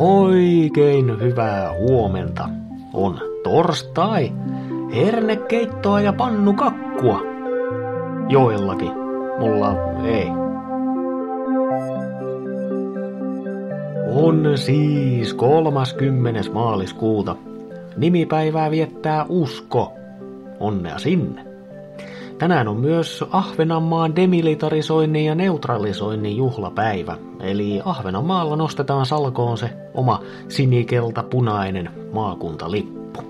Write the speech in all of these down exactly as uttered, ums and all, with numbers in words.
Oikein hyvää huomenta. On torstai, hernekeittoa ja pannukakkua. Joillakin, mulla ei. On siis kolmaskymmenes maaliskuuta. Nimipäivää viettää Usko. Onnea sinne. Tänään on myös Ahvenanmaan demilitarisoinnin ja neutralisoinnin juhlapäivä, eli Ahvenanmaalla nostetaan salkoon se oma sinikelta-punainen maakuntalippu.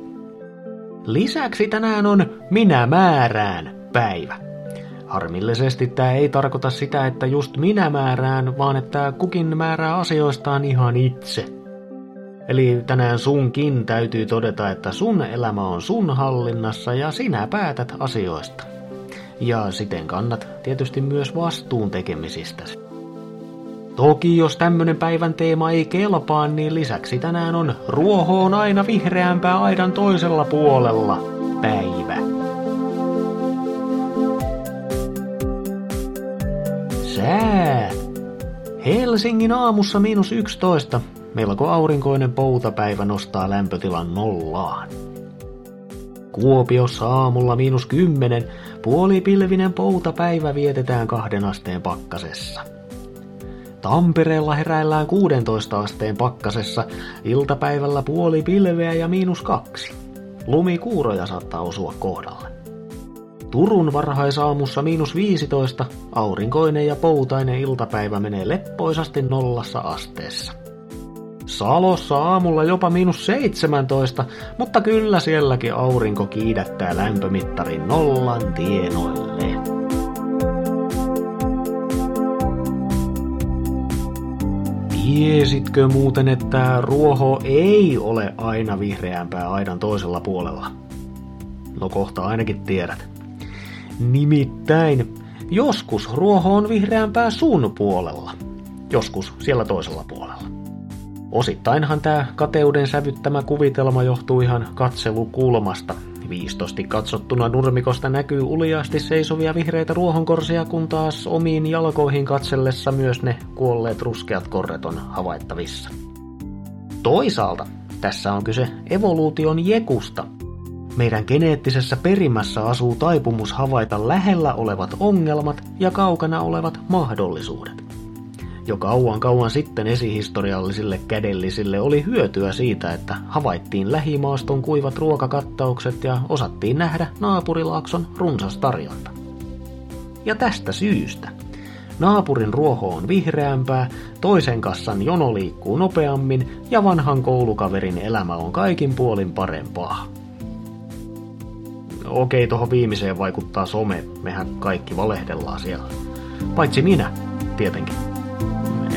Lisäksi tänään on Minä määrään päivä. Harmillisesti tämä ei tarkoita sitä, että just minä määrään, vaan että kukin määrää asioistaan ihan itse. Eli tänään sunkin täytyy todeta, että sun elämä on sun hallinnassa ja sinä päätät asioista. Ja siten kannat tietysti myös vastuun tekemisistäsi. Toki jos tämmönen päivän teema ei kelpaa, niin lisäksi tänään on ruoho on aina vihreämpää aidan toisella puolella päivä. Sää! Helsingin aamussa miinus yksitoista. Melko aurinkoinen poutapäivä nostaa lämpötilan nollaan. Kuopiossa aamulla miinus kymmenen, puolipilvinen poutapäivä vietetään kahden asteen pakkasessa. Tampereella heräillään kuusitoista asteen pakkasessa, iltapäivällä puolipilveä ja miinus kaksi. Lumikuuroja saattaa osua kohdalle. Turun varhaisaamussa miinus viisitoista, aurinkoinen ja poutainen iltapäivä menee leppoisasti nollassa asteessa. Salossa aamulla jopa miinus seitsemäntoista, mutta kyllä sielläkin aurinko kiidättää lämpömittarin nollan tienoille. Tiesitkö muuten, että ruoho ei ole aina vihreämpää aidan toisella puolella? No kohta ainakin tiedät. Nimittäin, joskus ruoho on vihreämpää sun puolella, joskus siellä toisella puolella. Osittainhan tämä kateuden sävyttämä kuvitelma johtuu ihan katselukulmasta. Viistosti katsottuna nurmikosta näkyy uljaasti seisovia vihreitä ruohonkorsia, kun taas omiin jalkoihin katsellessa myös ne kuolleet ruskeat korret on havaittavissa. Toisaalta tässä on kyse evoluution jekusta. Meidän geneettisessä perimässä asuu taipumus havaita lähellä olevat ongelmat ja kaukana olevat mahdollisuudet. Jo kauan kauan sitten esihistoriallisille kädellisille oli hyötyä siitä, että havaittiin lähimaaston kuivat ruokakattaukset ja osattiin nähdä naapurilaakson runsas tarjonta. Ja tästä syystä. Naapurin ruoho on vihreämpää, toisen kassan jono liikkuu nopeammin ja vanhan koulukaverin elämä on kaikin puolin parempaa. Okei, tohon viimeiseen vaikuttaa some, mehän kaikki valehdellaan siellä. Paitsi minä, tietenkin.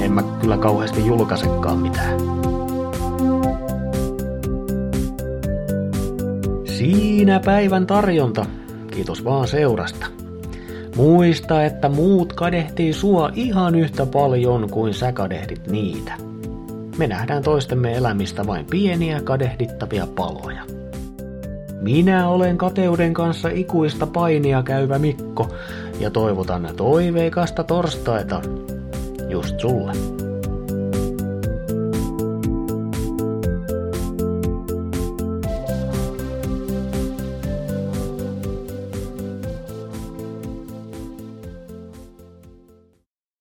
En mä kyllä kauheasti julkaisekaan mitään. Siinä päivän tarjonta. Kiitos vaan seurasta. Muista, että muut kadehtii sua ihan yhtä paljon kuin sä kadehdit niitä. Me nähdään toistemme elämistä vain pieniä kadehdittavia paloja. Minä olen kateuden kanssa ikuista painia käyvä Mikko ja toivotan toiveikasta torstaita. Just sulle.